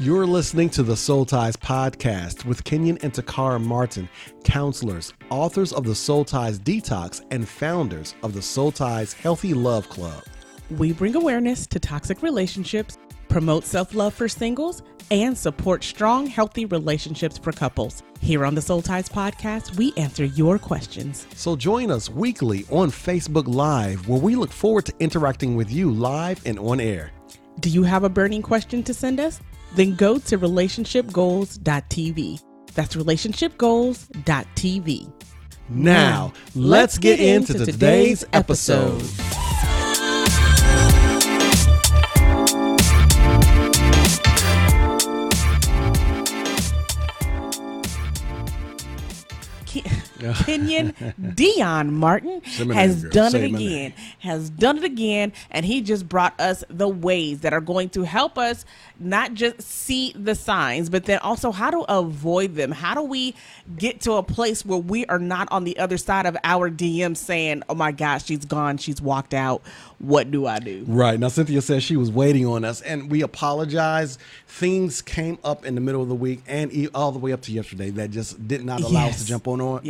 You're listening to The Soul Ties Podcast with Kenyon and Takara Martin, counselors, authors of The Soul Ties Detox, and founders of The Soul Ties Healthy Love Club. We bring awareness to toxic relationships, promote self-love for singles, and support strong, healthy relationships for couples. Here on The Soul Ties Podcast, we answer your questions. So join us weekly on Facebook Live, where we look forward to interacting with you live and on air. Do you have a burning question to send us? Then go to relationshipgoals.tv. That's relationshipgoals.tv. Now, let's get into today's episode. Kenyon Dion Martin has done it again, and he just brought us the ways that are going to help us not just see the signs, but then also how to avoid them. How do we get to a place where we are not on the other side of our DM saying, oh my gosh, she's gone, she's walked out, what do I do? Right now, Cynthia says she was waiting on us, and we apologize. Things came up in the middle of the week and all the way up to yesterday that just did not allow us to jump on,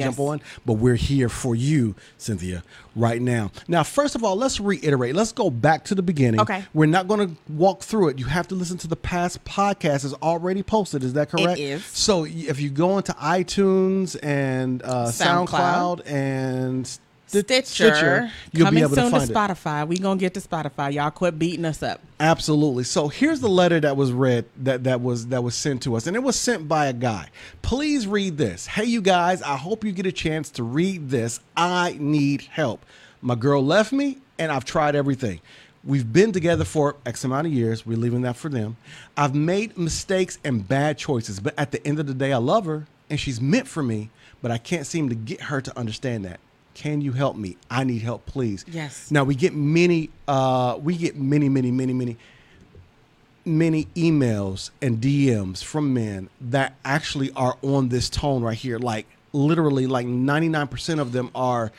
but we're here for you, Cynthia, right now. Now, first of all, let's reiterate. Let's go back to the beginning. Okay. We're not going to walk through it. You have to listen to the past podcast. It's already posted. Is that correct? It is. So if you go into iTunes and SoundCloud and Stitcher, you'll be able to find it. Coming soon to Spotify. We're going to get to Spotify. Y'all quit beating us up. Absolutely. So here's the letter that was read that was sent to us, and it was sent by a guy. Please read this. Hey, you guys, I hope you get a chance to read this. I need help. My girl left me, and I've tried everything. We've been together for X amount of years. We're leaving that for them. I've made mistakes and bad choices, but at the end of the day, I love her, and she's meant for me, but I can't seem to get her to understand that. Can you help me? I need help, please. Yes. Now, we get many emails and DMs from men that actually are on this tone right here. Like, literally, like 99% of them are,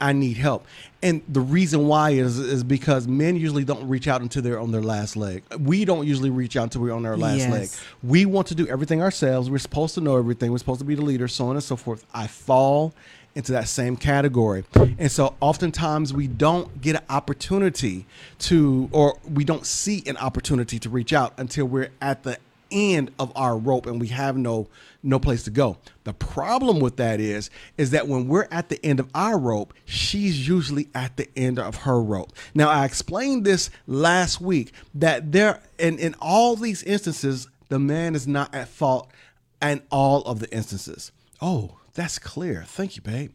I need help. And the reason why is because men usually don't reach out until they're on their last leg. We don't usually reach out until we're on our last leg. We want to do everything ourselves. We're supposed to know everything. We're supposed to be the leader, so on and so forth. I fall into that same category. And so oftentimes we don't get an opportunity to, or we don't see an opportunity to reach out until we're at the end of our rope and we have no place to go. The problem with that is that when we're at the end of our rope, she's usually at the end of her rope. Now, I explained this last week that there, and in all these instances, the man is not at fault in all of the instances. Oh, that's clear. Thank you, babe.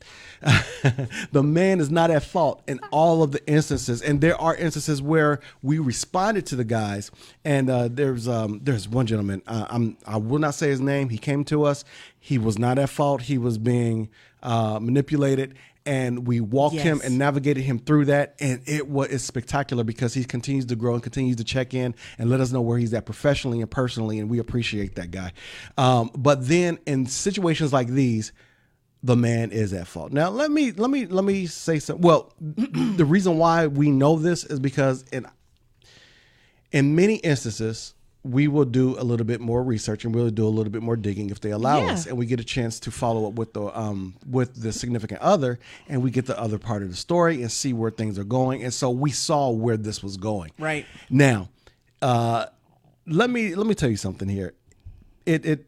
The man is not at fault in all of the instances. And there are instances where we responded to the guys. And there's one gentleman. I will not say his name. He came to us. He was not at fault. He was being manipulated. And we walked him and navigated him through that. And it was spectacular because he continues to grow and continues to check in and let us know where he's at professionally and personally. And we appreciate that guy. But then in situations like these, the man is at fault. Now, let me say something. Well, the reason why we know this is because in many instances, we will do a little bit more research and we'll do a little bit more digging if they allow us, and we get a chance to follow up with the significant other, and we get the other part of the story and see where things are going. And so we saw where this was going. Right now, let me tell you something here. It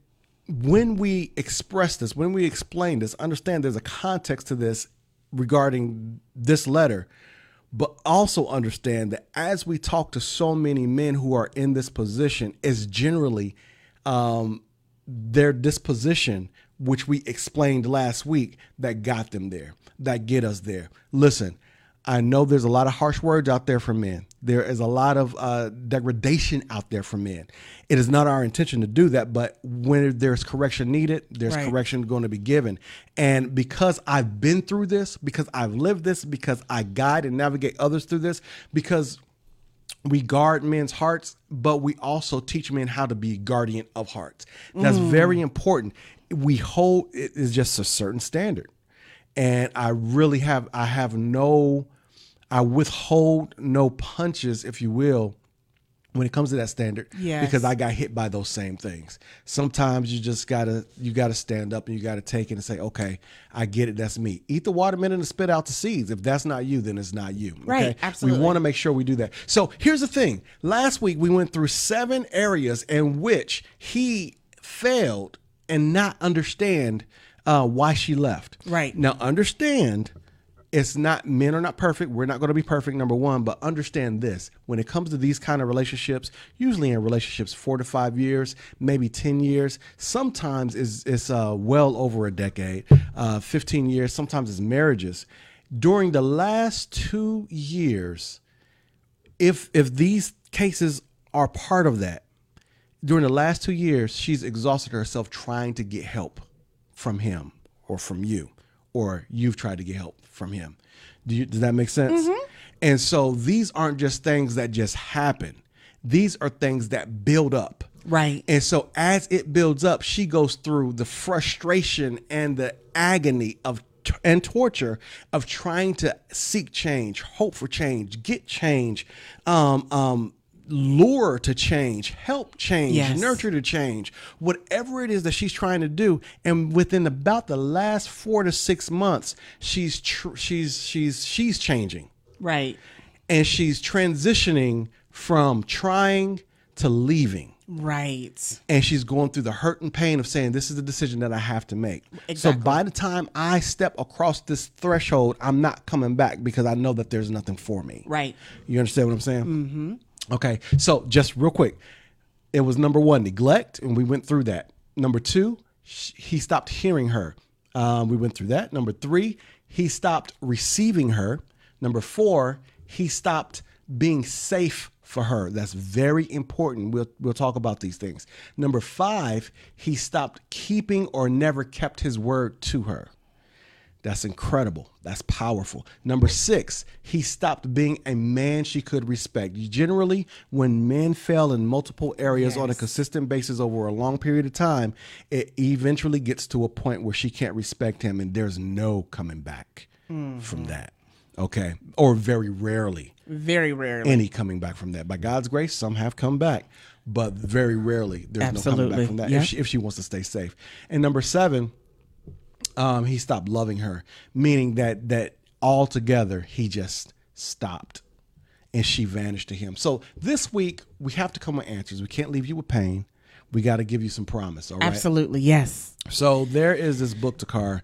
when we express this, when we explain this, understand there's a context to this regarding this letter, but also understand that as we talk to so many men who are in this position, it's generally their disposition, which we explained last week, that got them there, that get us there. Listen, I know there's a lot of harsh words out there for men. There is a lot of degradation out there for men. It is not our intention to do that, but when there's correction needed, there's correction going to be given. And because I've been through this, because I've lived this, because I guide and navigate others through this, because we guard men's hearts, but we also teach men how to be guardian of hearts. That's very important. We hold, it is just a certain standard. And I withhold no punches, if you will, when it comes to that standard, yes, because I got hit by those same things. Sometimes you just gotta stand up and you gotta take it and say, okay, I get it, that's me. Eat the watermelon and spit out the seeds. If that's not you, then it's not you. Right, okay? Absolutely. We wanna make sure we do that. So here's the thing. Last week we went through 7 areas in which he failed and not understand why she left. Right. Now understand, it's not, men are not perfect. We're not going to be perfect, number one, but understand this. When it comes to these kind of relationships, usually in relationships 4 to 5 years, maybe 10 years, sometimes it's well over a decade, 15 years, sometimes it's marriages. During the last 2 years, if these cases are part of that, during the last 2 years, she's exhausted herself trying to get help from him or from you, or you've tried to get help from him. Does that make sense? Mm-hmm. And so these aren't just things that just happen. These are things that build up. Right. And so as it builds up, she goes through the frustration and the agony and torture of trying to seek change, hope for change, get change, lure to change, help change, yes, nurture to change, whatever it is that she's trying to do. And within about the last 4 to 6 months, she's changing. Right. And she's transitioning from trying to leaving. Right. And she's going through the hurt and pain of saying, this is the decision that I have to make. Exactly. So by the time I step across this threshold, I'm not coming back because I know that there's nothing for me. Right. You understand what I'm saying? Mm-hmm. Okay, so just real quick, it was number one, neglect, and we went through that. Number two, he stopped hearing her. We went through that. Number three, he stopped receiving her. Number four, he stopped being safe for her. That's very important. We'll talk about these things. Number five, he stopped keeping or never kept his word to her. That's incredible. That's powerful. Number six, he stopped being a man she could respect. Generally, when men fail in multiple areas, yes, on a consistent basis over a long period of time, it eventually gets to a point where she can't respect him and there's no coming back, mm-hmm, from that. Okay. Or very rarely. Very rarely. Any coming back from that. By God's grace, some have come back, but very rarely. There's, absolutely, no coming back from that, yeah, if she wants to stay safe. And number seven, he stopped loving her, meaning that altogether he just stopped and she vanished to him. So this week we have to come with answers. We can't leave you with pain. We got to give you some promise. All right. Absolutely. Yes. So there is this book, Takara.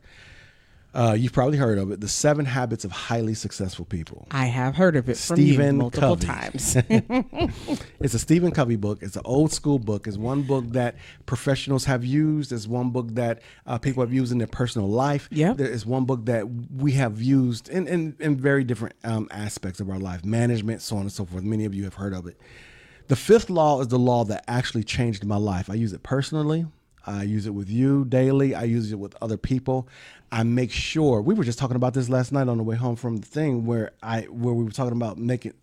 You've probably heard of it. The 7 Habits of Highly Successful People. I have heard of it from Stephen multiple Covey. Times. It's a Stephen Covey book. It's an old school book. It's one book that professionals have used. It's one book that people have used in their personal life. Yeah. There is one book that we have used in very different aspects of our life, management, so on and so forth. Many of you have heard of it. The 5th law is the law that actually changed my life. I use it personally. I use it with you daily. I use it with other people. I make sure, we were just talking about this last night on the way home from the thing where we were talking about making,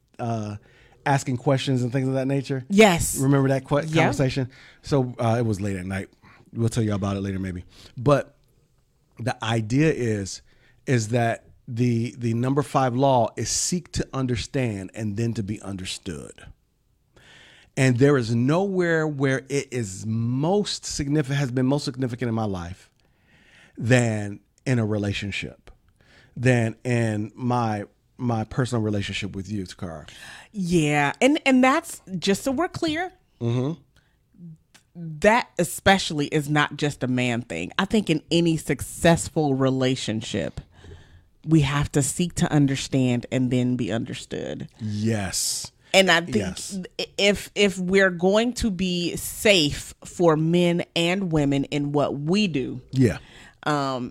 asking questions and things of that nature. Yes. Remember that conversation? Yeah. So it was late at night. We'll tell you about it later maybe. But the idea is that the number 5 law is seek to understand and then to be understood. And there is nowhere where it is most significant, has been most significant in my life than in a relationship, than in my personal relationship with you, Takara. Yeah. And that's, just so we're clear, mm-hmm, that especially is not just a man thing. I think in any successful relationship, we have to seek to understand and then be understood. Yes. And I think, yes, if we're going to be safe for men and women in what we do, yeah, as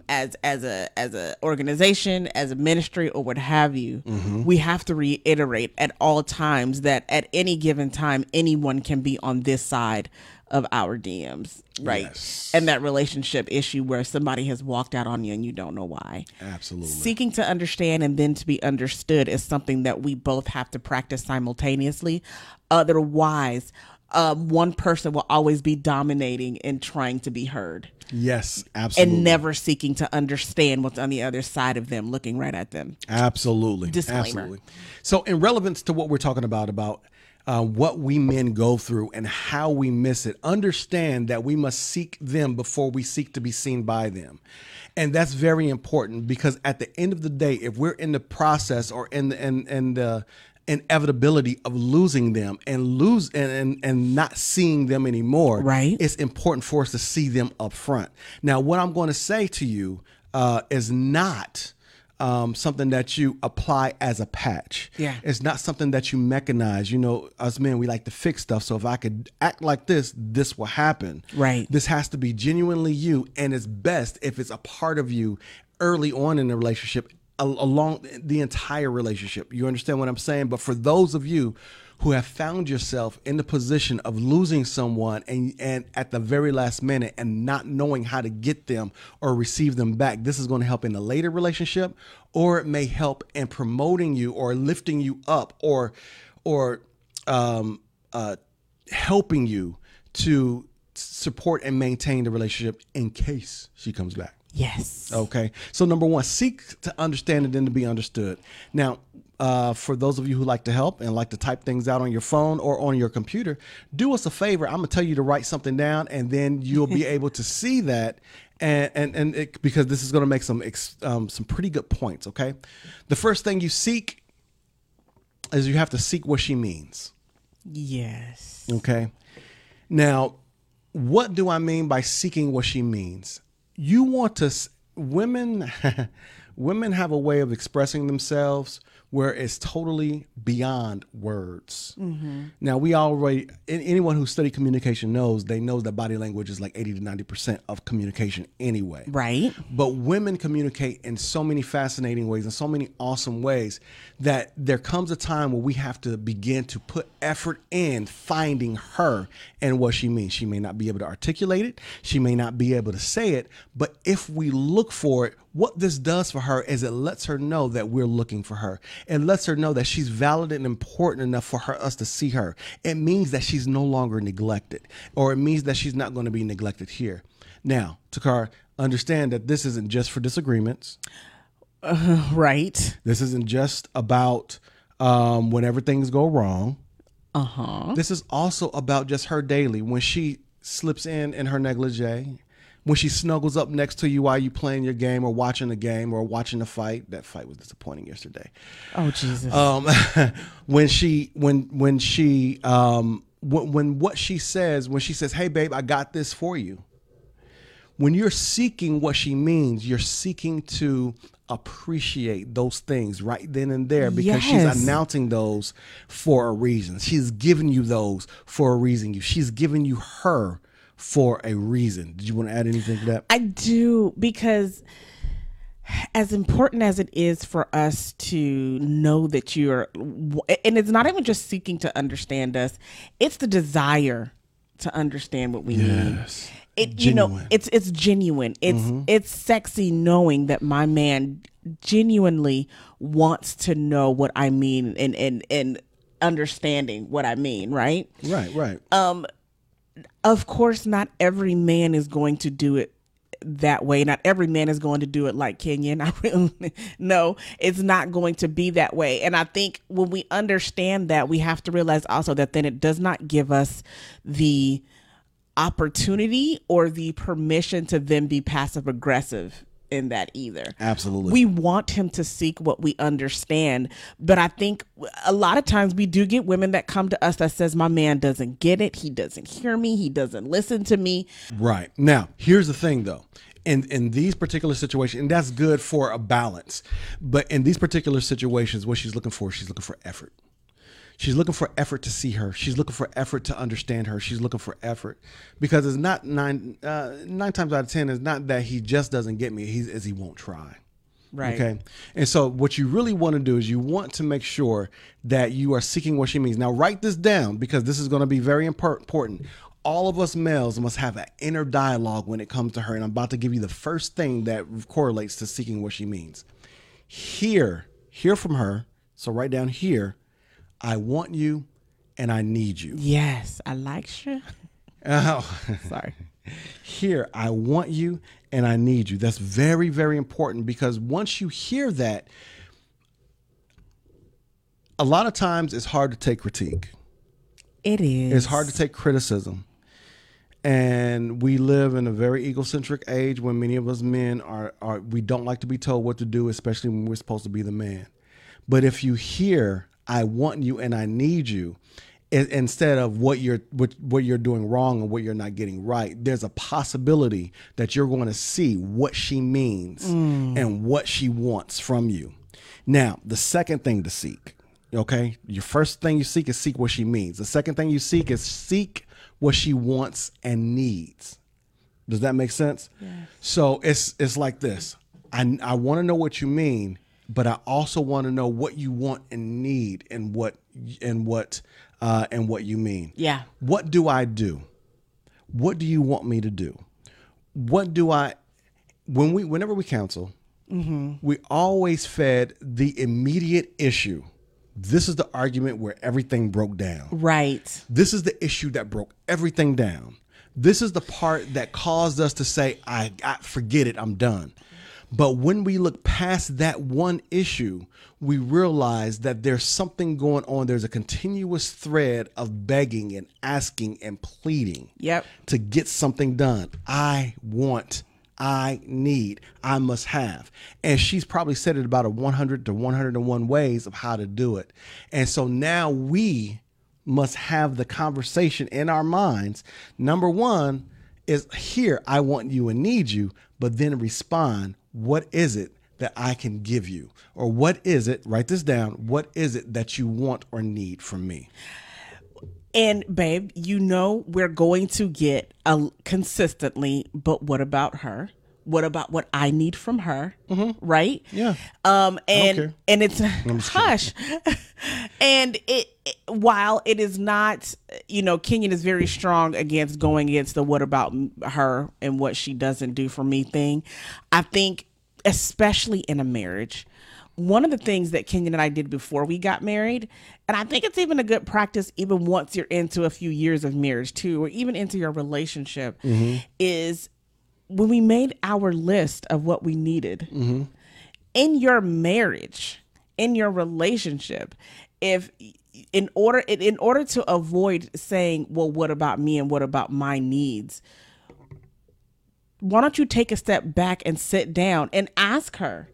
a organization, as a ministry, or what have you, mm-hmm, we have to reiterate at all times that at any given time, anyone can be on this side of our DMs, right? Yes. And that relationship issue where somebody has walked out on you and you don't know why. Absolutely. Seeking to understand and then to be understood is something that we both have to practice simultaneously. Otherwise, one person will always be dominating and trying to be heard. Yes, absolutely. And never seeking to understand what's on the other side of them, looking right at them. Absolutely. Disclaimer. Absolutely. So in relevance to what we're talking about what we men go through and how we miss it. Understand that we must seek them before we seek to be seen by them. And that's very important, because at the end of the day, if we're in the process or in the inevitability of losing them and not seeing them anymore, right, it's important for us to see them up front. Now, what I'm going to say to you is not something that you apply as a patch. Yeah. It's not something that you mechanize. You know, us men, we like to fix stuff. So if I could act like this, this will happen. Right. This has to be genuinely you. And it's best if it's a part of you early on in the relationship, along the entire relationship. You understand what I'm saying? But for those of you who have found yourself in the position of losing someone and at the very last minute and not knowing how to get them or receive them back, this is going to help in a later relationship, or it may help in promoting you or lifting you up or helping you to support and maintain the relationship in case she comes back. Yes. Okay. So number one, seek to understand and then to be understood. Now, for those of you who like to help and like to type things out on your phone or on your computer, do us a favor. I'm going to tell you to write something down, and then you'll be able to see that. And because this is going to make some pretty good points. Okay. The first thing you seek is you have to seek what she means. Yes. Okay. Now, what do I mean by seeking what she means? You want to, women have a way of expressing themselves where it's totally beyond words. Mm-hmm. Now, anyone who studied communication knows that body language is like 80 to 90% of communication anyway. Right. But women communicate in so many fascinating ways and so many awesome ways that there comes a time where we have to begin to put effort in finding her and what she means. She may not be able to articulate it. She may not be able to say it. But if we look for it, what this does for her is it lets her know that we're looking for her. It lets her know that she's valid and important enough for us to see her. It means that she's no longer neglected, or it means that she's not going to be neglected here. Now, Takara, understand that this isn't just for disagreements. Right. This isn't just about whenever things go wrong. Uh-huh. This is also about just her daily, when she slips in her negligee, when she snuggles up next to you while you playing your game or watching a game or watching a fight. That fight was disappointing yesterday. Oh, Jesus. When she says, "Hey, babe, I got this for you." When you're seeking what she means, you're seeking to appreciate those things right then and there, because She's announcing those for a reason. She's giving you those for a reason. She's giving you her for a reason. Did you want to add anything to that? I do, because as important as it is for us to know that you're, and it's not even just seeking to understand us, it's the desire to understand what we need. It, genuine. You know, it's genuine. It's It's sexy knowing that my man genuinely wants to know what I mean and understanding what I mean, right? Right. Of course, not every man is going to do it that way. Not every man is going to do it like Kenyon. No, it's not going to be that way. And I think when we understand that, we have to realize also that then it does not give us the opportunity or the permission to then be passive aggressive in that either. Absolutely. We want him to seek what we understand, but I think a lot of times we do get women that come to us that says, "My man doesn't get it. He doesn't hear me. He doesn't listen to me." Right. Now, here's the thing though. In these particular situations, and that's good for a balance, but in these particular situations, what she's looking for effort. She's looking for effort to see her. She's looking for effort to understand her. She's looking for effort, because it's not nine times out of 10. It's not that he just doesn't get me. He won't try. Right. Okay. And so what you really want to do is you want to make sure that you are seeking what she means. Now write this down, because this is going to be very important. All of us males must have an inner dialogue when it comes to her. And I'm about to give you the first thing that correlates to seeking what she means. Hear from her. So write down here. I want you and I need you. Yes, I like you. Oh, sorry. Here, I want you and I need you. That's very, very important, because once you hear that, a lot of times it's hard to take critique. It is. It's hard to take criticism. And we live in a very egocentric age when many of us men are we don't like to be told what to do, especially when we're supposed to be the man. But if you hear, I want you and I need you, instead of what you're doing wrong and what you're not getting right, there's a possibility that you're going to see what she means and what she wants from you. Now, the second thing to seek, okay? Your first thing you seek is seek what she means. The second thing you seek is seek what she wants and needs. Does that make sense? Yes. So it's like this. I want to know what you mean, but I also want to know what you want and need and what you mean. Yeah. What do I do? What do you want me to do? What do I, whenever we counsel, we always fed the immediate issue. This is the argument where everything broke down. Right. This is the issue that broke everything down. This is the part that caused us to say, I forget it, I'm done. But when we look past that one issue, we realize that there's something going on. There's a continuous thread of begging and asking and pleading to get something done. I want, I need, I must have. And she's probably said it about 100 to 101 ways of how to do it. And so now we must have the conversation in our minds. Number one is here, I want you and need you, but then respond. What is it that I can give you? Or what is it, write this down, what is it that you want or need from me? And babe, you know we're going to get consistently, but what about her? What about what I need from her? Mm-hmm. Right? Yeah. And it's hush. And it while it is not, you know, Kenyon is very strong against going against the what about her and what she doesn't do for me thing. I think especially in a marriage, one of the things that Kenyon and I did before we got married, and I think it's even a good practice even once you're into a few years of marriage too, or even into your relationship, is when we made our list of what we needed in your marriage, in your relationship, if in order to avoid saying, well, what about me and what about my needs? Why don't you take a step back and sit down and ask her,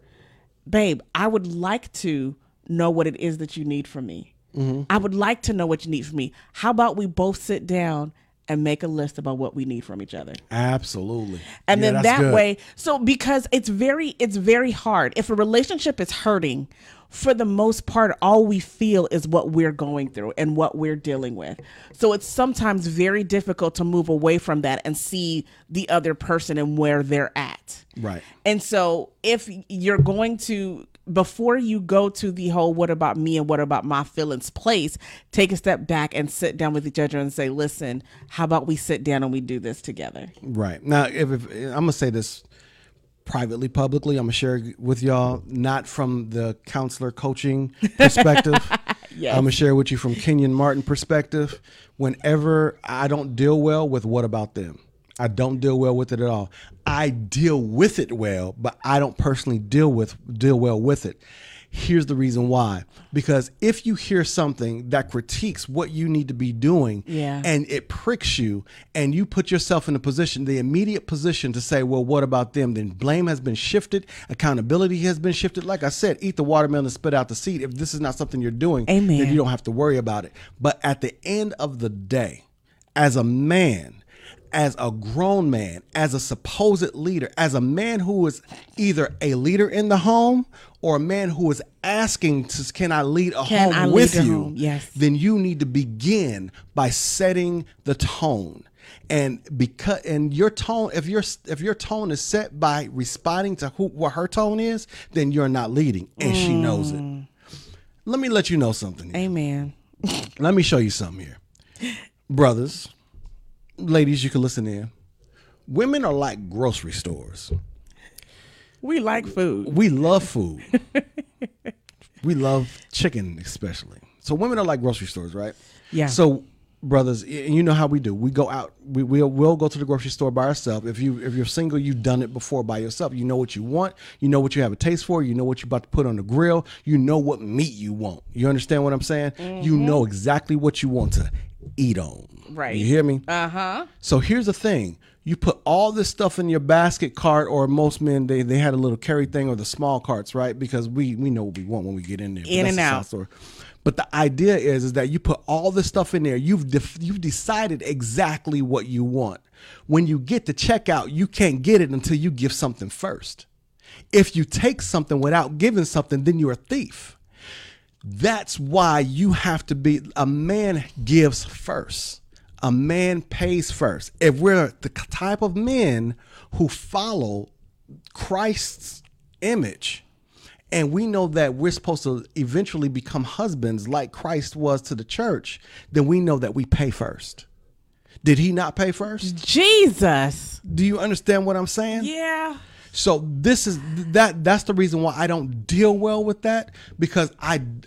babe, I would like to know what it is that you need from me. Mm-hmm. I would like to know what you need from me. How about we both sit down and make a list about what we need from each other? Absolutely. And yeah, then that way, so because it's very hard. If a relationship is hurting, for the most part, all we feel is what we're going through and what we're dealing with. So it's sometimes very difficult to move away from that and see the other person and where they're at. Right. And so if you're going to, before you go to the whole what about me and what about my feelings place, take a step back and sit down with each other and say, listen, how about we sit down and we do this together? Right. Now, if I'm going to say this, privately, publicly, I'm going to share it with y'all, not from the counselor coaching perspective. Yes. I'm going to share with you from Kenyon Martin perspective. Whenever I don't deal well with what about them, I don't deal well with it at all. I deal with it well, but I don't personally deal well with it. Here's the reason why. Because if you hear something that critiques what you need to be doing and it pricks you and you put yourself in the immediate position to say, well, what about them? Then blame has been shifted. Accountability has been shifted. Like I said, eat the watermelon and spit out the seed. If this is not something you're doing, then you don't have to worry about it. But at the end of the day, as a man, as a grown man, as a supposed leader, as a man who is either a leader in the home or a man who is asking, can I lead a home with you? Yes. Then you need to begin by setting the tone. And your tone, if your tone is set by responding to what her tone is, then you're not leading, and she knows it. Let me let you know something here. Amen. Let me show you something here. Brothers, ladies, you can listen in. Women are like grocery stores. We like food. We love food. We love chicken especially. So women are like grocery stores, right? Yeah. So brothers, you know how we do. We go out. We'll go to the grocery store by ourselves. If you're single, you've done it before by yourself. You know what you want. You know what you have a taste for. You know what you're about to put on the grill. You know what meat you want. You understand what I'm saying? Mm-hmm. You know exactly what you want to eat on. Right. You hear me? Uh-huh. So here's the thing. You put all this stuff in your basket cart, or most men, they had a little carry thing or the small carts, right? Because we know what we want when we get in there. In and out. But the idea is that you put all this stuff in there. You've decided exactly what you want. When you get to checkout, you can't get it until you give something first. If you take something without giving something, then you're a thief. That's why you have to be, a man gives first. A man pays first. If we're the type of men who follow Christ's image, and we know that we're supposed to eventually become husbands like Christ was to the church, then we know that we pay first. Did he not pay first? Jesus. Do you understand what I'm saying? Yeah. So this is that's the reason why I don't deal well with that, because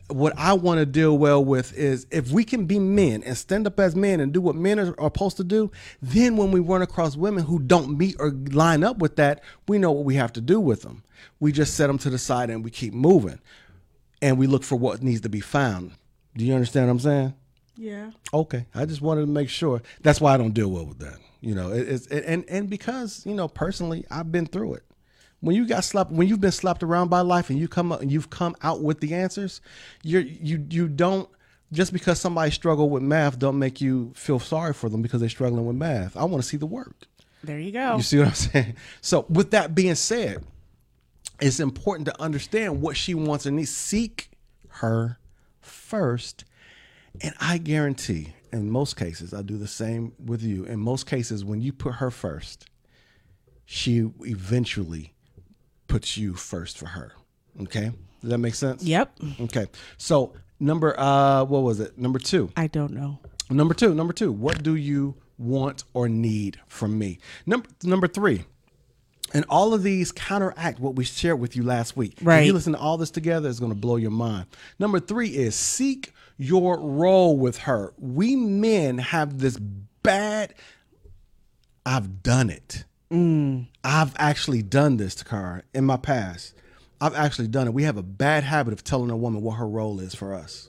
what I want to deal well with is if we can be men and stand up as men and do what men are supposed to do, then when we run across women who don't meet or line up with that, we know what we have to do with them. We just set them to the side and we keep moving and we look for what needs to be found. Do you understand what I'm saying? Yeah. Okay. I just wanted to make sure. That's why I don't deal well with that. You know, it's because, you know, personally, I've been through it. When you've been slapped around by life and you've come out with the answers, you don't, just because somebody struggled with math, don't make you feel sorry for them because they're struggling with math. I want to see the work. There you go. You see what I'm saying? So with that being said, it's important to understand what she wants and needs. Seek her first. And I guarantee, in most cases, I do the same with you. In most cases, when you put her first, she eventually puts you first for her. Okay. Does that make sense? Yep. Okay. So number two. I don't know. Number two. What do you want or need from me? Number three. And all of these counteract what we shared with you last week. Right. If you listen to all this together, it's going to blow your mind. Number three is seek your role with her. We men have this bad, I've done it. I've actually done this, Takara, in my past. I've actually done it. We have a bad habit of telling a woman what her role is for us.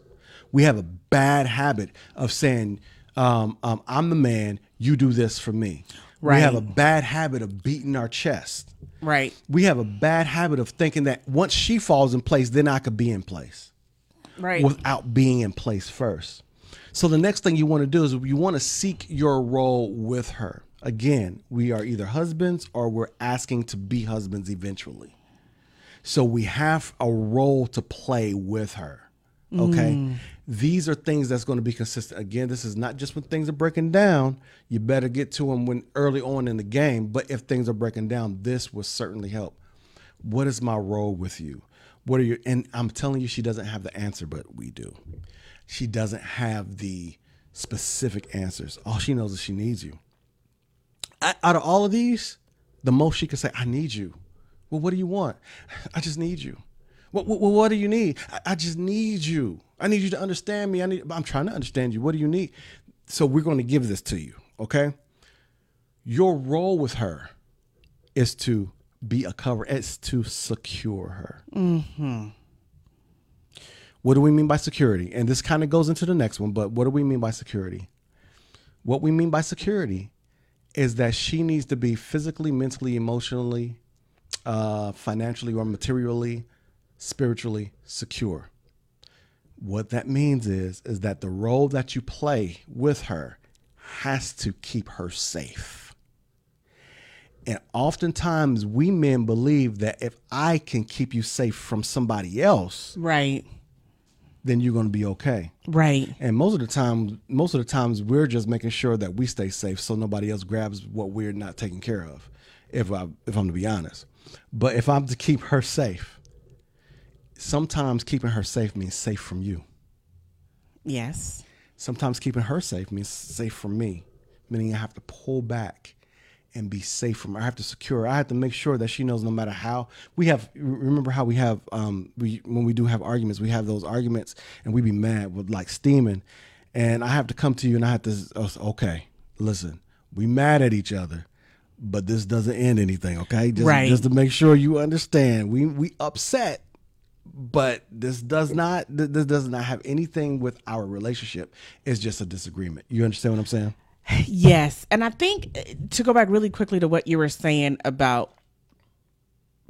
We have a bad habit of saying, I'm the man, you do this for me. Right. We have a bad habit of beating our chest. Right. We have a bad habit of thinking that once she falls in place, then I could be in place. Right. Without being in place first. So the next thing you want to do is you want to seek your role with her. Again, we are either husbands or we're asking to be husbands eventually. So we have a role to play with her. Okay. These are things that's going to be consistent. Again, this is not just when things are breaking down. You better get to them when early on in the game. But if things are breaking down, this will certainly help. What is my role with you? What are your, and I'm telling you, she doesn't have the answer, but we do. She doesn't have the specific answers. All she knows is she needs you. Out of all of these, the most she could say, I need you. Well, what do you want? I just need you. What do you need? I just need you. I need you to understand me. I'm trying to understand you. What do you need? So we're going to give this to you, okay? Your role with her is to be a cover. It's to secure her. Mm-hmm. What do we mean by security? And this kind of goes into the next one, but what do we mean by security? What we mean by security is that she needs to be physically, mentally, emotionally, financially, or materially, spiritually secure. What that means is that the role that you play with her has to keep her safe. And oftentimes we men believe that if I can keep you safe from somebody else, right, then you're going to be okay. Right. And most of the times we're just making sure that we stay safe so nobody else grabs what we're not taking care of, if I'm to be honest. But if I'm to keep her safe, sometimes keeping her safe means safe from you. Yes. Sometimes keeping her safe means safe from me, meaning I have to pull back and be safe from her. I have to secure her. I have to make sure that she knows no matter how we have, remember how we have, when we do have arguments, we have those arguments and we be mad with like steaming. And I have to come to you and I have to, okay, listen, we mad at each other, but this doesn't end anything. Okay. Just to make sure you understand, we upset. But this does not have anything with our relationship. It's just a disagreement. You understand what I'm saying? Yes. And I think to go back really quickly to what you were saying about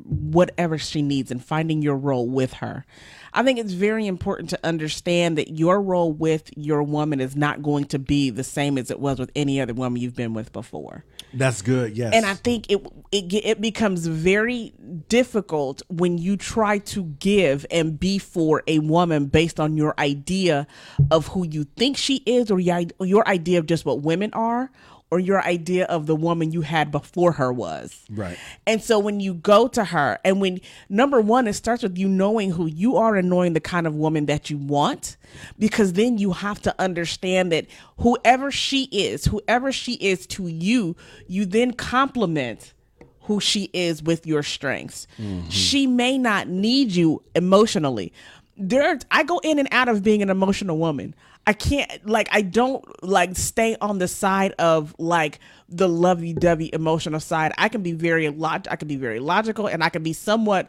whatever she needs and finding your role with her. I think it's very important to understand that your role with your woman is not going to be the same as it was with any other woman you've been with before. That's good. Yes. And I think it becomes very difficult when you try to give and be for a woman based on your idea of who you think she is, or your idea of just what women are, or your idea of the woman you had before her was. Right. And so when you go to her, and when, number one, it starts with you knowing who you are and knowing the kind of woman that you want, because then you have to understand that whoever she is to you, you then complement who she is with your strengths. Mm-hmm. She may not need you emotionally. I go in and out of being an emotional woman. I can't, I don't, stay on the side of, the lovey-dovey emotional side. I can be very logical, and I can be somewhat,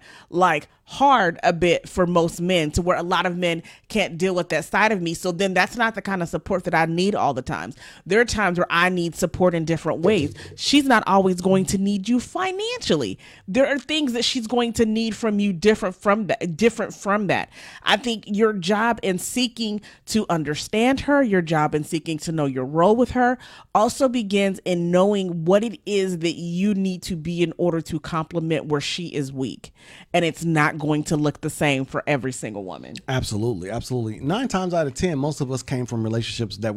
hard a bit for most men, to where a lot of men can't deal with that side of me. So then that's not the kind of support that I need all the times. There are times where I need support in different ways. She's not always going to need you financially. There are things that she's going to need from you different from that. I think your job in seeking to understand her, your job in seeking to know your role with her, also begins in knowing what it is that you need to be in order to complement where she is weak. And it's not going to look the same for every single woman. Absolutely. 9 times out of 10, most of us came from relationships that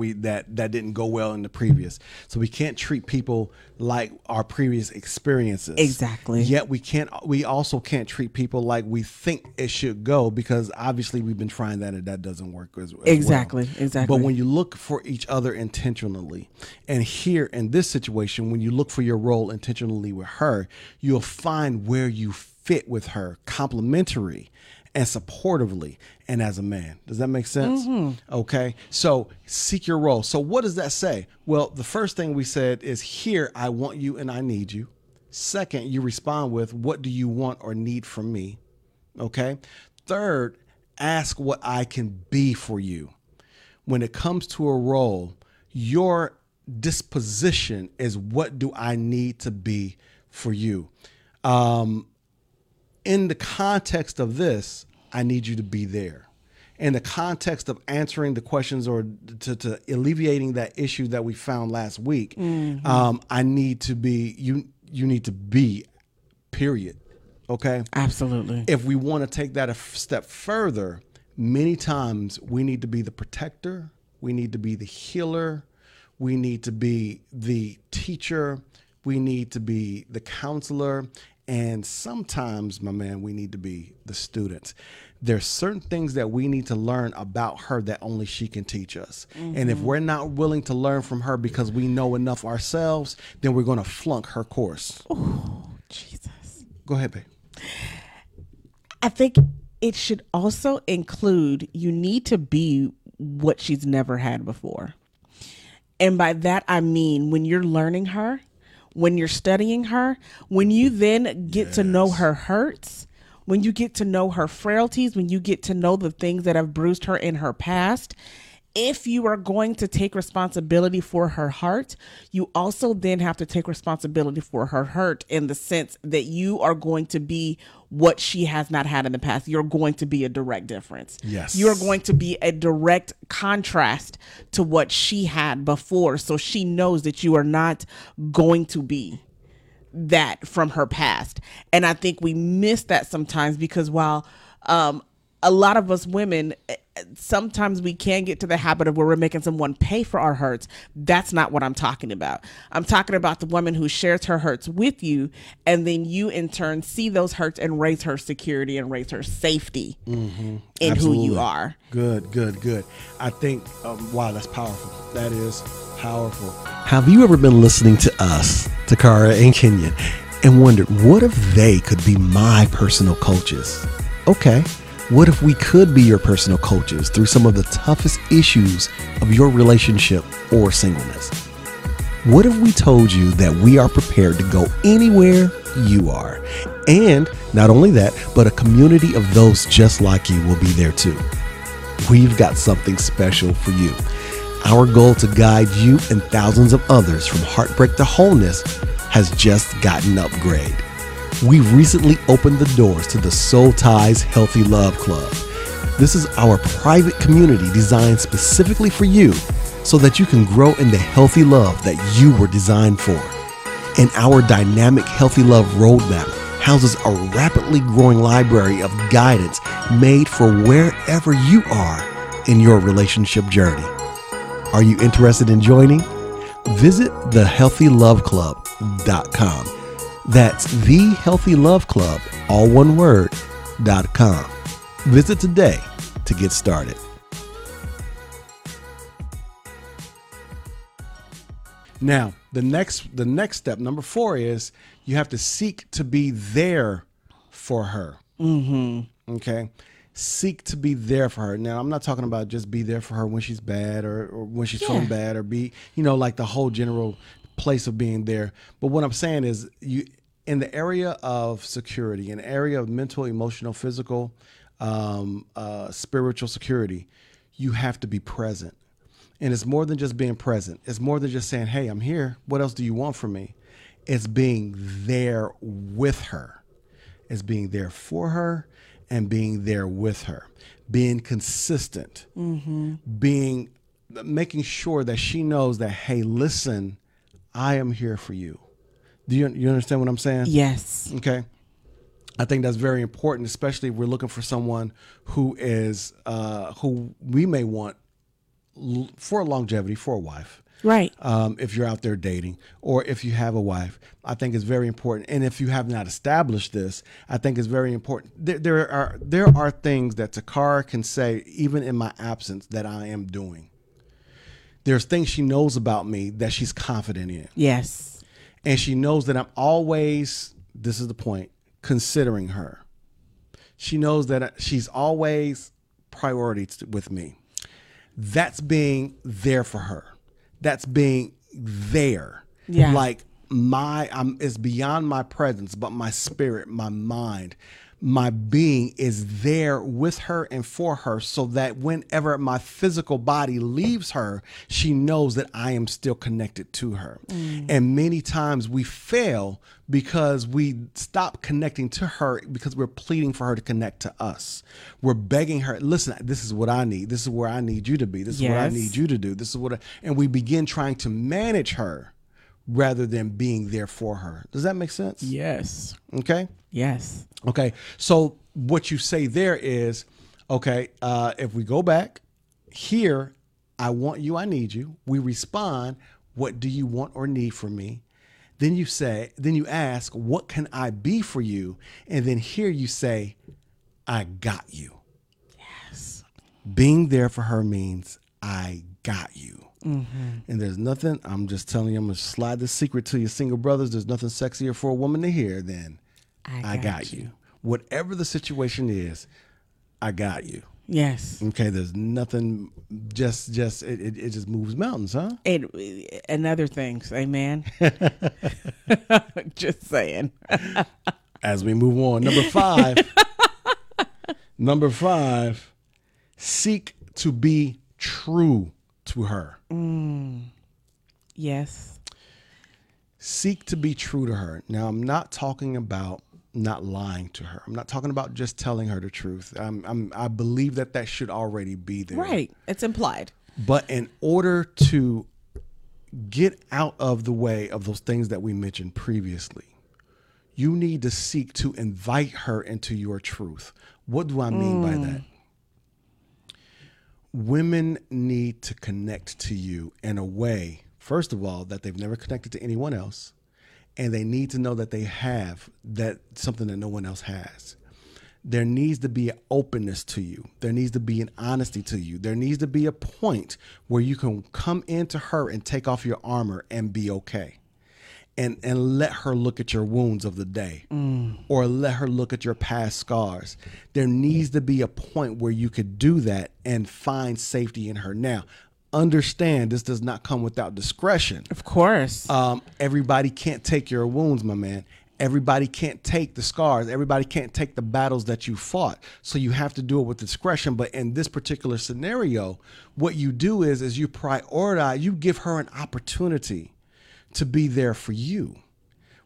didn't go well in the previous. So we can't treat people like our previous experiences. Exactly. Yet we also can't treat people like we think it should go, because obviously we've been trying that and that doesn't work as well. Exactly. But when you look for each other intentionally, and here in this situation, when you look for your role intentionally with her, you'll find where you fit with her complementary and supportively and as a man. Does that make sense? Mm-hmm. Okay. So seek your role. So what does that say? Well, the first thing we said is, here, I want you and I need you. Second, you respond with, what do you want or need from me? Okay. Third, ask what I can be for you. When it comes to a role, your disposition is, what do I need to be for you? In the context of this, I need you to be there. In the context of answering the questions, or to alleviating that issue that we found last week, mm-hmm. I need to be, you need to be, period. Okay? Absolutely. If we want to take that a step further, many times we need to be the protector. We need to be the healer. We need to be the teacher. We need to be the counselor. And sometimes, my man, we need to be the students. There's certain things that we need to learn about her that only she can teach us. Mm-hmm. And if we're not willing to learn from her because we know enough ourselves, then we're going to flunk her course. Oh, Jesus. Go ahead, babe. I think it should also include, you need to be what she's never had before. And by that, I mean, when you're learning her, when you're studying her, when you then get to know her hurts, when you get to know her frailties, when you get to know the things that have bruised her in her past, if you are going to take responsibility for her heart, you also then have to take responsibility for her hurt, in the sense that you are going to be what she has not had in the past. You're going to be a direct difference. Yes. You're going to be a direct contrast to what she had before. So she knows that you are not going to be that from her past. And I think we miss that sometimes, because while a lot of us women, sometimes we can get to the habit of where we're making someone pay for our hurts. That's not what I'm talking about. I'm talking about the woman who shares her hurts with you, and then you in turn see those hurts and raise her security and raise her safety mm-hmm. in Absolutely. Who you are. Good. I think, wow, that's powerful. That is powerful. Have you ever been listening to us, Takara and Kenyon, and wondered, what if they could be my personal coaches? Okay. What if we could be your personal coaches through some of the toughest issues of your relationship or singleness? What if we told you that we are prepared to go anywhere you are? And not only that, but a community of those just like you will be there too. We've got something special for you. Our goal to guide you and thousands of others from heartbreak to wholeness has just gotten an upgrade. We recently opened the doors to the Soul Ties Healthy Love Club. This is our private community designed specifically for you so that you can grow in the healthy love that you were designed for. And our dynamic Healthy Love Roadmap houses a rapidly growing library of guidance made for wherever you are in your relationship journey. Are you interested in joining? Visit thehealthyloveclub.com. That's thehealthyloveclub, all one word, .com. Visit today to get started. Now, the next step, number 4, is you have to seek to be there for her. Mm-hmm. Okay. Seek to be there for her. Now, I'm not talking about just be there for her when she's bad or when she's feeling bad or be, you know, like the whole general place of being there. But what I'm saying is you in the area of security, an area of mental, emotional, physical, spiritual security, you have to be present. And it's more than just being present. It's more than just saying, hey, I'm here. What else do you want from me? It's being there with her. It's being there for her and being there with her. Being consistent. Mm-hmm. Making sure that she knows that, hey, listen, I am here for you. Do you understand what I'm saying? Yes. Okay. I think that's very important, especially if we're looking for someone who is, who we may want for longevity, for a wife. Right. If you're out there dating or if you have a wife, I think it's very important. And if you have not established this, I think it's very important. There are things that Takara can say, even in my absence, that I am doing. There's things she knows about me that she's confident in. Yes. And she knows that I'm always, this is the point, considering her. She knows that she's always priorities with me. That's being there for her. That's being there. Yeah. Like it's beyond my presence, but my spirit, my mind, my being is there with her and for her so that whenever my physical body leaves her, she knows that I am still connected to her. Mm. And many times we fail because we stop connecting to her because we're pleading for her to connect to us. We're begging her, listen, this is what I need. This is where I need you to be. This is what I need you to do. This is what and we begin trying to manage her rather than being there for her. Does that make sense? Yes. Okay. Yes. Okay. So what you say there is, okay, if we go back here, I want you, I need you. We respond, what do you want or need from me? Then you say, then you ask, what can I be for you? And then here you say, I got you. Yes. Being there for her means I got you. Mm-hmm. And there's nothing, I'm just telling you, I'm going to slide this secret to your single brothers. There's nothing sexier for a woman to hear than I got you. Whatever the situation is, I got you. Yes. Okay. There's nothing, just, it just moves mountains, huh? It and other things. Amen. Just saying. As we move on. Number five, seek to be true to her. Mm. Yes. Seek to be true to her. Now, I'm not talking about not lying to her. I'm not talking about just telling her the truth. I believe that should already be there. Right. It's implied. But in order to get out of the way of those things that we mentioned previously, you need to seek to invite her into your truth. What do I mean by that? Women need to connect to you in a way, first of all, that they've never connected to anyone else. And they need to know that they have that something that no one else has. There needs to be an openness to you. There needs to be an honesty to you. There needs to be a point where you can come into her and take off your armor and be okay. And let her look at your wounds of the day or let her look at your past scars. There needs to be a point where you could do that and find safety in her. Now, understand this does not come without discretion. Of course. Everybody can't take your wounds, my man. Everybody can't take the scars. Everybody can't take the battles that you fought. So you have to do it with discretion. But in this particular scenario, what you do is you prioritize, you give her an opportunity to be there for you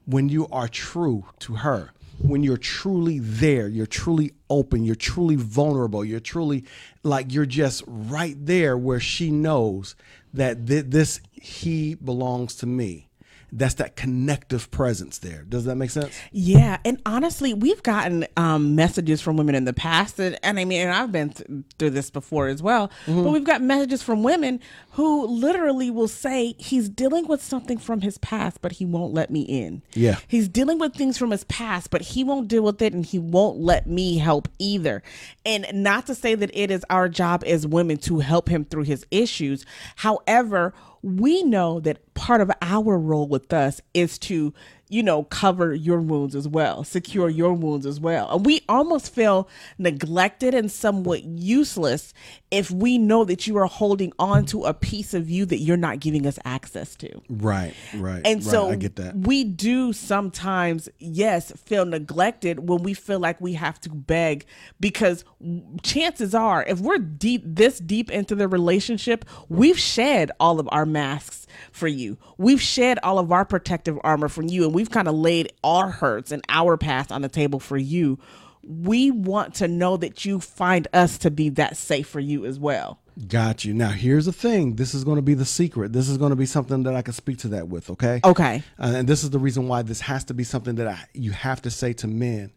when you are true to her, when you're truly there, you're truly open, you're truly vulnerable, you're truly like you're just right there where she knows that this he belongs to me. That's that connective presence there. Does that make sense? Yeah. And honestly, we've gotten messages from women in the past. And I mean, and I've been through this before as well. Mm-hmm. But we've got messages from women who literally will say he's dealing with something from his past, but he won't let me in. Yeah. He's dealing with things from his past, but he won't deal with it. And he won't let me help either. And not to say that it is our job as women to help him through his issues. However, we know that part of our role with us is to, you know, cover your wounds as well, secure your wounds as well. And we almost feel neglected and somewhat useless if we know that you are holding on to a piece of you that you're not giving us access to. Right, right. And so I get that. We do sometimes, yes, feel neglected when we feel like we have to beg, because chances are if we're this deep into the relationship, we've shed all of our masks for you. We've shed all of our protective armor from you, and we've kind of laid our hurts and our past on the table for you. We want to know that you find us to be that safe for you as well. Got you. Now, here's the thing. This is going to be the secret. This is going to be something that I can speak to that with, okay? Okay. And this is the reason why this has to be something that you have to say to men,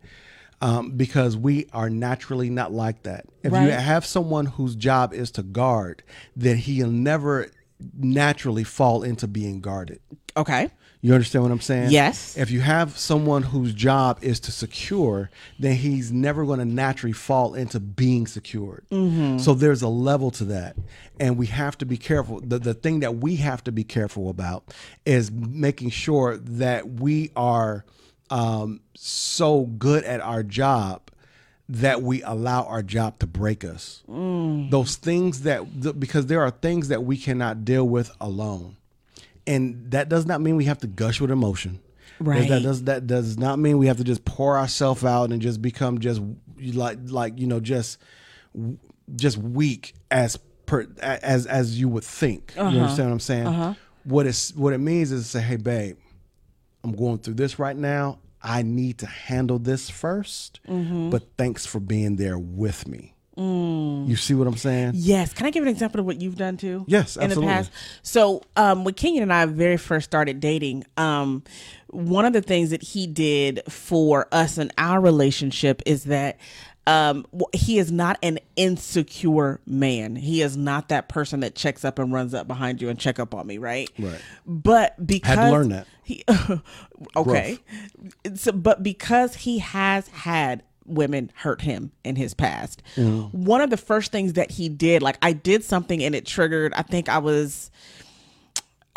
because we are naturally not like that. If right. you have someone whose job is to guard, then he'll never naturally fall into being guarded. Okay. You understand what I'm saying? Yes. If you have someone whose job is to secure, then he's never going to naturally fall into being secured. Mm-hmm. So there's a level to that. And we have to be careful. The thing that we have to be careful about is making sure that we are so good at our job that we allow our job to break us. Mm. Those things because there are things that we cannot deal with alone. And that does not mean we have to gush with emotion. Right. That does not mean we have to just pour ourselves out and just become just like you know, just weak as you would think. Uh-huh. You understand what I'm saying? Uh-huh. What it means is to say, hey, babe, I'm going through this right now. I need to handle this first. Mm-hmm. But thanks for being there with me. Mm. You see what I'm saying? Yes. Can I give an example of what you've done too? Yes, absolutely. In the past. So when Kenyon and I very first started dating, one of the things that he did for us in our relationship is that he is not an insecure man. He is not that person that checks up and runs up behind you and check up on me, right? Right. But because... I had to learn that. Okay. So, but because he has had women hurt him in his past. Mm. One of the first things that he did, like I did something and it triggered, I think I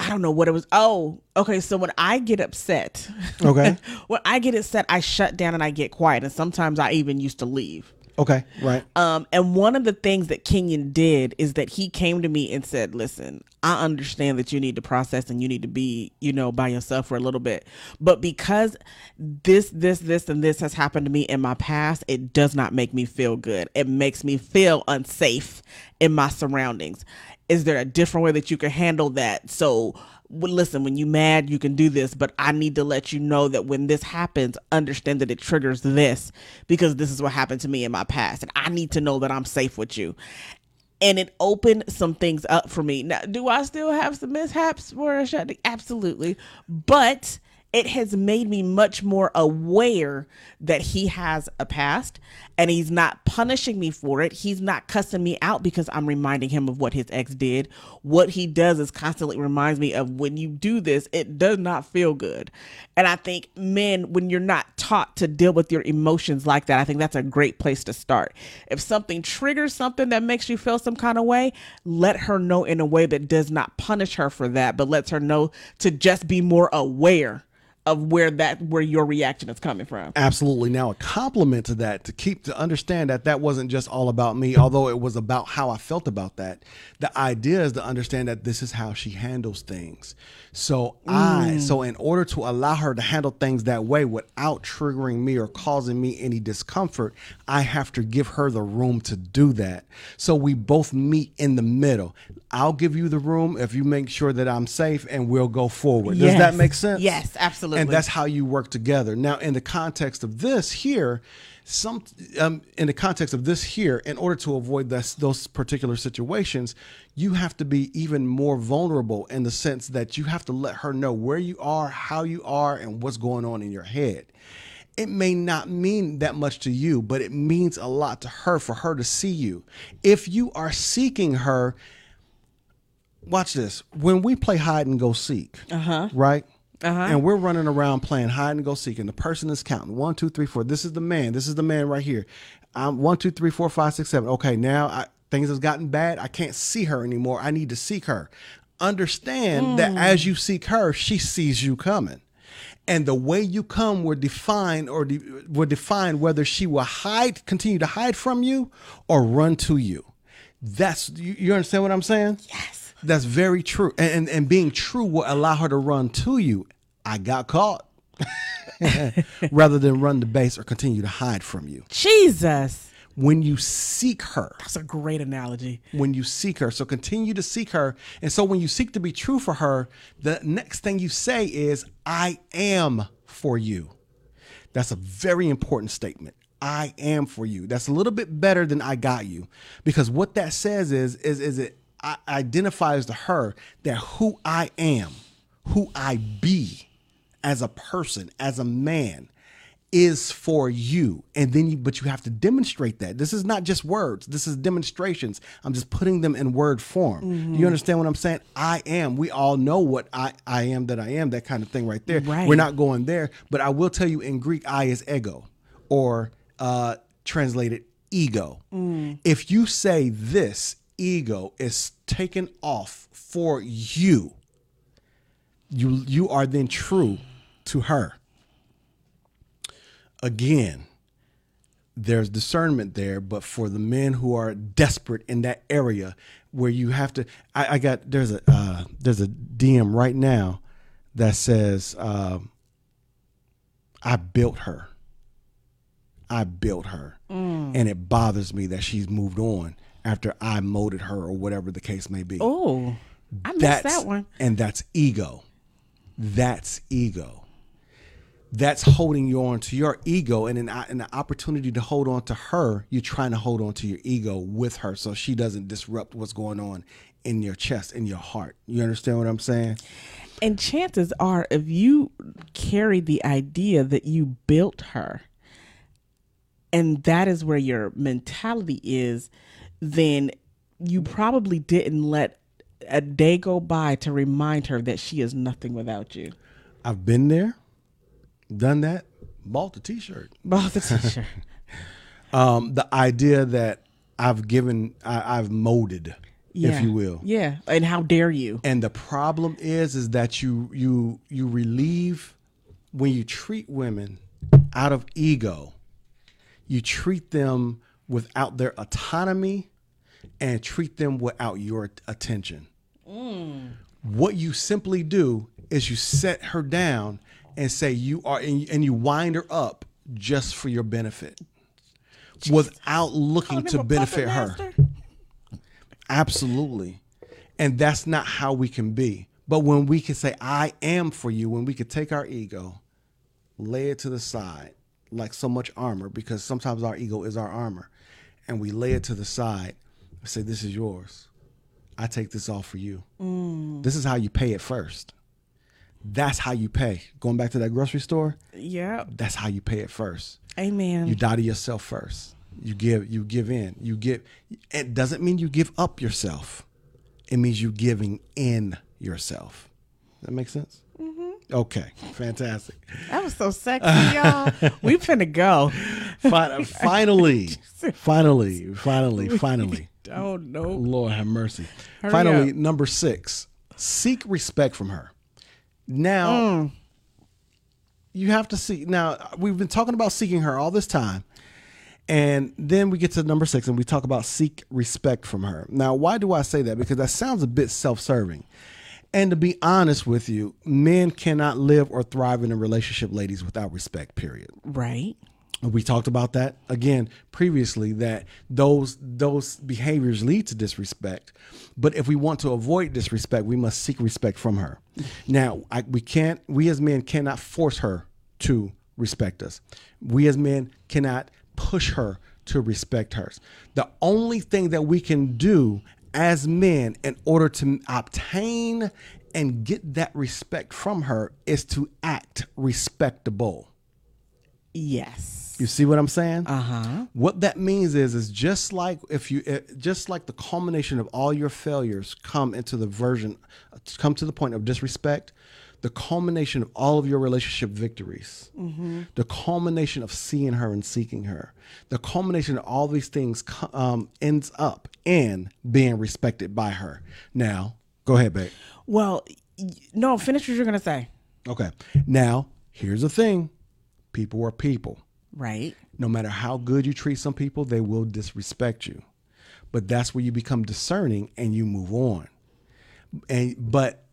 don't know what it was. Oh, okay. So when I get upset, okay. When I get upset, I shut down and I get quiet. And sometimes I even used to leave. Okay. Right. And one of the things that Kenyon did is that he came to me and said, listen, I understand that you need to process and you need to be, you know, by yourself for a little bit, but because this has happened to me in my past, it does not make me feel good. It makes me feel unsafe in my surroundings. Is there a different way that you can handle that? So listen, when you're mad, you can do this, but I need to let you know that when this happens, understand that it triggers this because this is what happened to me in my past. And I need to know that I'm safe with you. And it opened some things up for me. Now, do I still have some mishaps where I shut down? Absolutely. But it has made me much more aware that he has a past and he's not punishing me for it. He's not cussing me out because I'm reminding him of what his ex did. What he does is constantly reminds me of when you do this, it does not feel good. And I think men, when you're not taught to deal with your emotions like that, I think that's a great place to start. If something triggers something that makes you feel some kind of way, let her know in a way that does not punish her for that, but lets her know to just be more aware of where your reaction is coming from. Absolutely. Now, a compliment to that, to understand that that wasn't just all about me, although it was about how I felt about that. The idea is to understand that this is how she handles things. So so in order to allow her to handle things that way without triggering me or causing me any discomfort, I have to give her the room to do that. So we both meet in the middle. I'll give you the room if you make sure that I'm safe, and we'll go forward. Yes. Does that make sense? Yes, absolutely. And that's how you work together. Now, in the context of this here, in order to avoid those particular situations, you have to be even more vulnerable in the sense that you have to let her know where you are, how you are, and what's going on in your head. It may not mean that much to you, but it means a lot to her for her to see you. If you are seeking her, watch this. When we play hide and go seek, right? And we're running around playing hide and go seek, and the person is counting 1, 2, 3, 4. This is the man. This is the man right here. 1, 2, 3, 4, 5, 6, 7. Okay, now things have gotten bad. I can't see her anymore. I need to seek her. Understand that as you seek her, she sees you coming. And the way you come will define whether she will continue to hide from you or run to you. You understand what I'm saying? Yes. That's very true. And being true will allow her to run to you. I got caught. Rather than run the base or continue to hide from you. Jesus. When you seek her. That's a great analogy. When you seek her. So continue to seek her. And so when you seek to be true for her, the next thing you say is, I am for you. That's a very important statement. I am for you. That's a little bit better than I got you. Because what that says is it identifies to her that who I am, who I be as a person, as a man, is for you. And then but you have to demonstrate that. This is not just words. This is demonstrations. I'm just putting them in word form. Mm-hmm. You understand what I'm saying? I am. We all know what I am, that kind of thing right there. Right. We're not going there, but I will tell you in Greek, I is ego, or translated ego. Mm. If you say this, ego is taken off for you, you are then true to her. Again, there's discernment there, but for the men who are desperate in that area where you have to, there's a DM right now that says, I built her. And it bothers me that she's moved on after I molded her or whatever the case may be. Oh, I missed that one. And that's ego. That's ego. That's holding you on to your ego, and an opportunity to hold on to her. You're trying to hold on to your ego with her so she doesn't disrupt what's going on in your chest, in your heart. You understand what I'm saying? And chances are, if you carry the idea that you built her, and that is where your mentality is, then you probably didn't let a day go by to remind her that she is nothing without you. I've been there, done that, bought the t-shirt. The idea that I've molded, if you will. Yeah. And how dare you? And the problem is that you relieve, when you treat women out of ego, you treat them without their autonomy and treat them without your attention. Mm. What you simply do is you set her down and say you are, and you wind her up just for your benefit. Jeez. Without looking to benefit her. Absolutely. And that's not how we can be. But when we can say, I am for you, when we can take our ego, lay it to the side, like so much armor, because sometimes our ego is our armor, and we lay it to the side and say, this is yours. I take this off for you. Mm. This is how you pay it first. That's how you pay. Going back to that grocery store. Yeah. That's how you pay it first. Amen. You die to yourself first. You give in. It doesn't mean you give up yourself. It means you giving in yourself. Does that make sense? Okay, fantastic. That was so sexy, y'all. We finna go. Finally. Oh, no. Lord have mercy. Hurry up. Number 6, seek respect from her. Now, you have to see. Now, we've been talking about seeking her all this time. And then we get to number 6 and we talk about seek respect from her. Now, why do I say that? Because that sounds a bit self-serving. And to be honest with you, men cannot live or thrive in a relationship, ladies, without respect, period. Right. We talked about that again previously, that those behaviors lead to disrespect. But if we want to avoid disrespect, we must seek respect from her. Now, we as men cannot force her to respect us. We as men cannot push her to respect hers. The only thing that we can do as men in order to obtain and get that respect from her is to act respectable. Yes. You see what I'm saying? Uh-huh. What that means is just like the culmination of all your failures come to the point of disrespect. The culmination of all of your relationship victories, mm-hmm. the culmination of seeing her and seeking her, the culmination of all these things ends up in being respected by her. Now, go ahead, babe. Well, no, finish what you're going to say. Okay. Now, here's the thing. People are people. Right. No matter how good you treat some people, they will disrespect you. But that's where you become discerning and you move on. But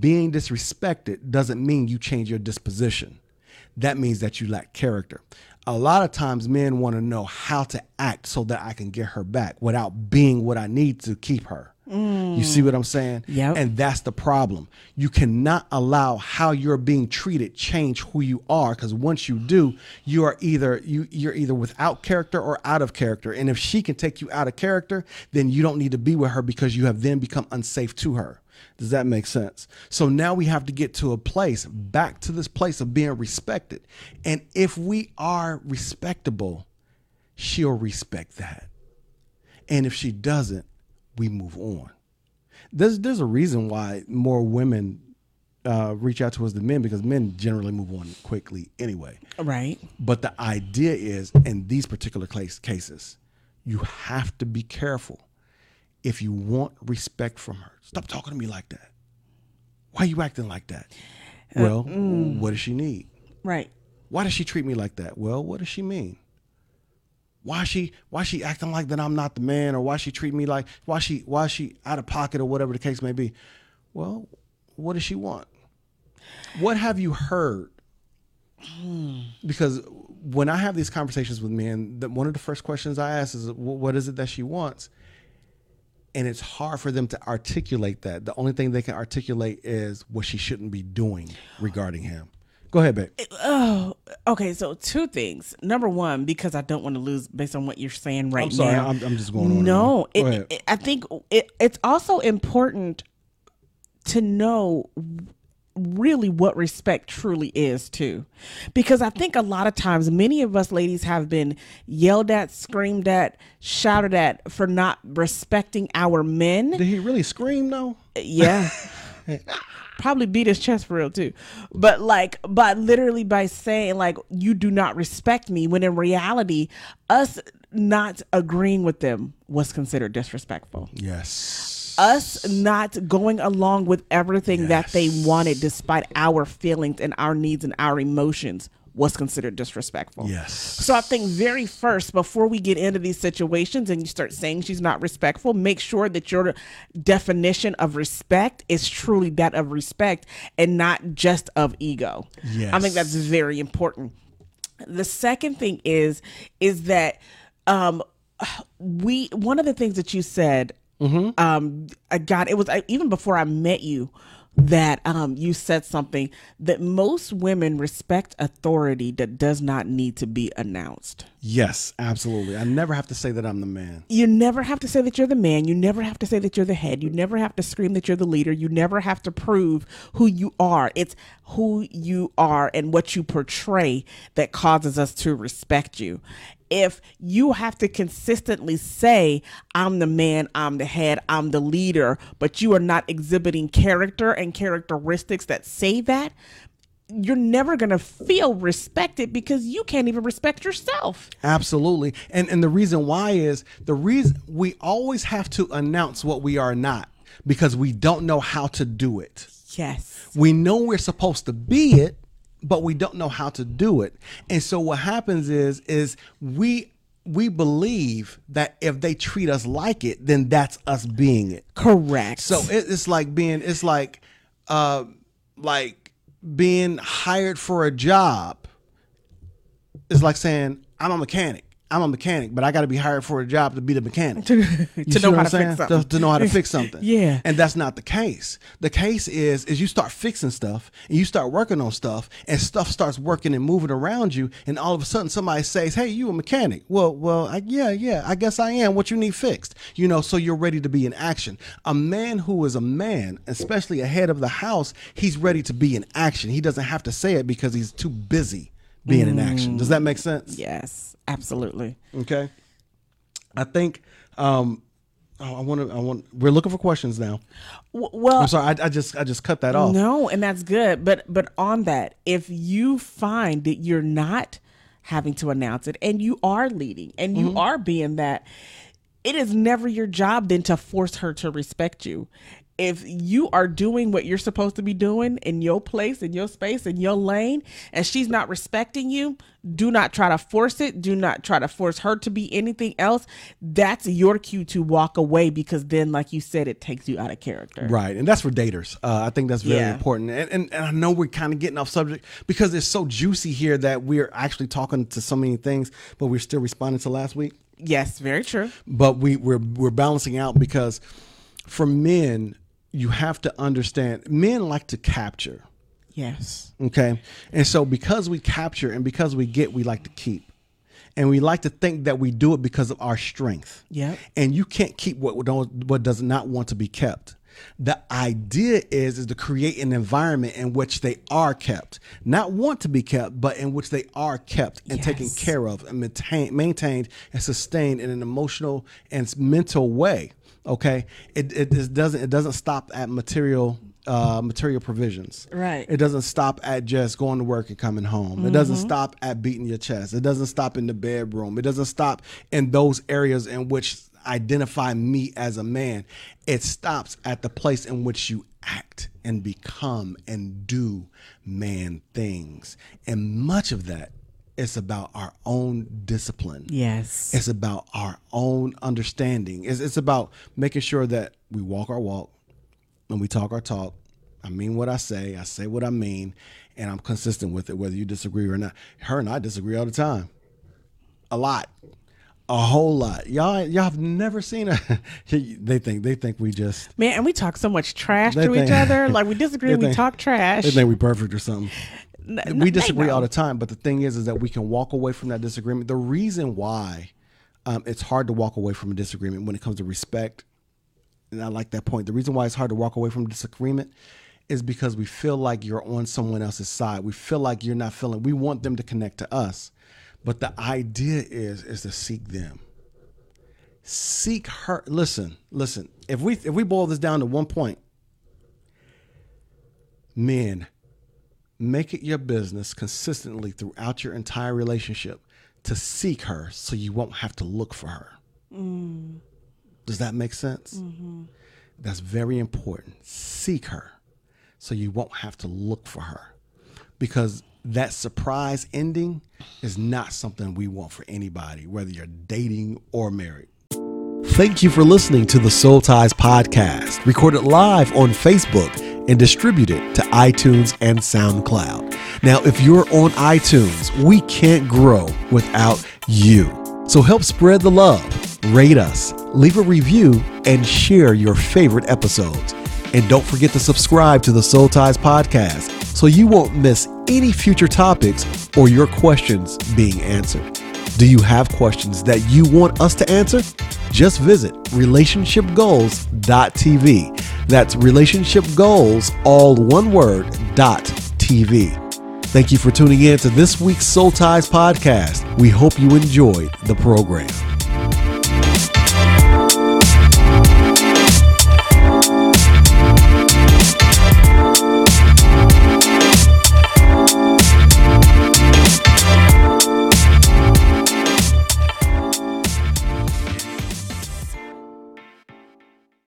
being disrespected doesn't mean you change your disposition. That means that you lack character. A lot of times men want to know how to act so that I can get her back without being what I need to keep her. Mm. You see what I'm saying? Yep. And that's the problem. You cannot allow how you're being treated change who you are, because once you do, you are either without character or out of character. And if she can take you out of character, then you don't need to be with her because you have then become unsafe to her. Does that make sense? So now we have to get to this place of being respected. And if we are respectable, she'll respect that. And if she doesn't, we move on. There's a reason why more women reach out to us than men, because men generally move on quickly anyway. Right. But the idea is, in these particular cases, you have to be careful. If you want respect from her, stop talking to me like that. Why are you acting like that? Well, what does she need? Right. Why does she treat me like that? Well, what does she mean? Why is she acting like that I'm not the man, or why is she out of pocket, or whatever the case may be? Well, what does she want? What have you heard? Because when I have these conversations with men, one of the first questions I ask is, what is it that she wants? And it's hard for them to articulate that. The only thing they can articulate is what she shouldn't be doing regarding him. Go ahead, babe. Oh, okay. So 2 things. Number 1, because I don't want to lose based on what you're saying right now. I'm sorry. Now. I'm just going on. No, I think it's also important to know really what respect truly is too, because I think a lot of times many of us ladies have been yelled at, screamed at, shouted at for not respecting our men. Did he really scream though? Yeah. Probably beat his chest for real too. But literally by saying like, you do not respect me, when in reality us not agreeing with them was considered disrespectful. Yes. Us not going along with everything yes. that they wanted, despite our feelings and our needs and our emotions, was considered disrespectful. Yes. So I think very first, before we get into these situations and you start saying she's not respectful, make sure that your definition of respect is truly that of respect and not just of ego. Yes. I think that's very important. The second thing is that one of the things that you said, mm-hmm. It was even before I met you that you said something, that most women respect authority that does not need to be announced. Yes, absolutely. I never have to say that I'm the man. You never have to say that you're the man. You never have to say that you're the head. You never have to scream that you're the leader. You never have to prove who you are. It's who you are and what you portray that causes us to respect you. If you have to consistently say, I'm the man, I'm the head, I'm the leader, but you are not exhibiting character and characteristics that say that, you're never going to feel respected because you can't even respect yourself. Absolutely. And the reason why is, the reason we always have to announce what we are not, because we don't know how to do it. Yes. We know we're supposed to be it. but we don't know how to do it. And so what happens is we believe that if they treat us like it, then that's us being it. Correct. So it's like being, like being hired for a job. It's like saying, I'm a mechanic, but I got to be hired for a job to be the mechanic. To know how to fix something. Yeah. And that's not the case. The case is you start fixing stuff and you start working on stuff and stuff starts working and moving around you. And all of a sudden somebody says, hey, you a mechanic. Well, I guess I am. What you need fixed. You know, so you're ready to be in action. A man who is a man, especially a head of the house, he's ready to be in action. He doesn't have to say it because he's too busy being in action. Does that make sense? Yes, absolutely. Okay. I think we're looking for questions now. Well, I'm sorry, I just cut that off. No, and that's good. But on that, if you find that you're not having to announce it and you are leading and you are being that, it is never your job then to force her to respect you. If you are doing what you're supposed to be doing in your place, in your space, in your lane, and she's not respecting you, do not try to force it. Do not try to force her to be anything else. That's your cue to walk away, because then, like you said, it takes you out of character. Right. And that's for daters. I think that's very important. And I know we're kind of getting off subject because it's so juicy here that we're actually talking to so many things, but we're still responding to last week. Yes, very true. But we're balancing out, because for men, you have to understand, men like to capture. Yes. Okay. And so because we capture and because we get, we like to keep. And we like to think that we do it because of our strength. Yeah. And you can't keep what does not want to be kept. The idea is to create an environment in which they are kept, not want to be kept, but in which they are kept and taken care of and maintained and sustained in an emotional and mental way. Okay, it doesn't stop at material provisions. Right. It doesn't stop at just going to work and coming home. Mm-hmm. It doesn't stop at beating your chest. It doesn't stop in the bedroom. It doesn't stop in those areas in which identify me as a man. It stops at the place in which you act and become and do man things. And much of that, it's about our own discipline. Yes. It's about our own understanding. It's about making sure that we walk our walk and we talk our talk. I mean what I say what I mean, and I'm consistent with it, whether you disagree or not. Her and I disagree all the time. A lot. A whole lot. Y'all have never seen her. They think we just... Man, and we talk so much trash to each other. Like, we disagree, we talk trash. They think we perfect or something. We disagree all the time, but the thing is that we can walk away from that disagreement. The reason why it's hard to walk away from a disagreement when it comes to respect, and I like that point, the reason why it's hard to walk away from disagreement is because we feel like you're on someone else's side. We feel like you're not feeling. We want them to connect to us, but the idea is to seek them. Seek her. Listen. If we boil this down to one point, men, make it your business consistently throughout your entire relationship to seek her so you won't have to look for her. Mm. Does that make sense? Mm-hmm. That's very important. Seek her so you won't have to look for her, because that surprise ending is not something we want for anybody, whether you're dating or married. Thank you for listening to the Soul Ties Podcast, recorded live on Facebook and distribute it to iTunes and SoundCloud. Now, if you're on iTunes, we can't grow without you. So help spread the love, rate us, leave a review, and share your favorite episodes. And don't forget to subscribe to the Soul Ties Podcast so you won't miss any future topics or your questions being answered. Do you have questions that you want us to answer? Just visit relationshipgoals.tv. That's relationshipgoals, all one word, .tv. Thank you for tuning in to this week's Soul Ties Podcast. We hope you enjoyed the program.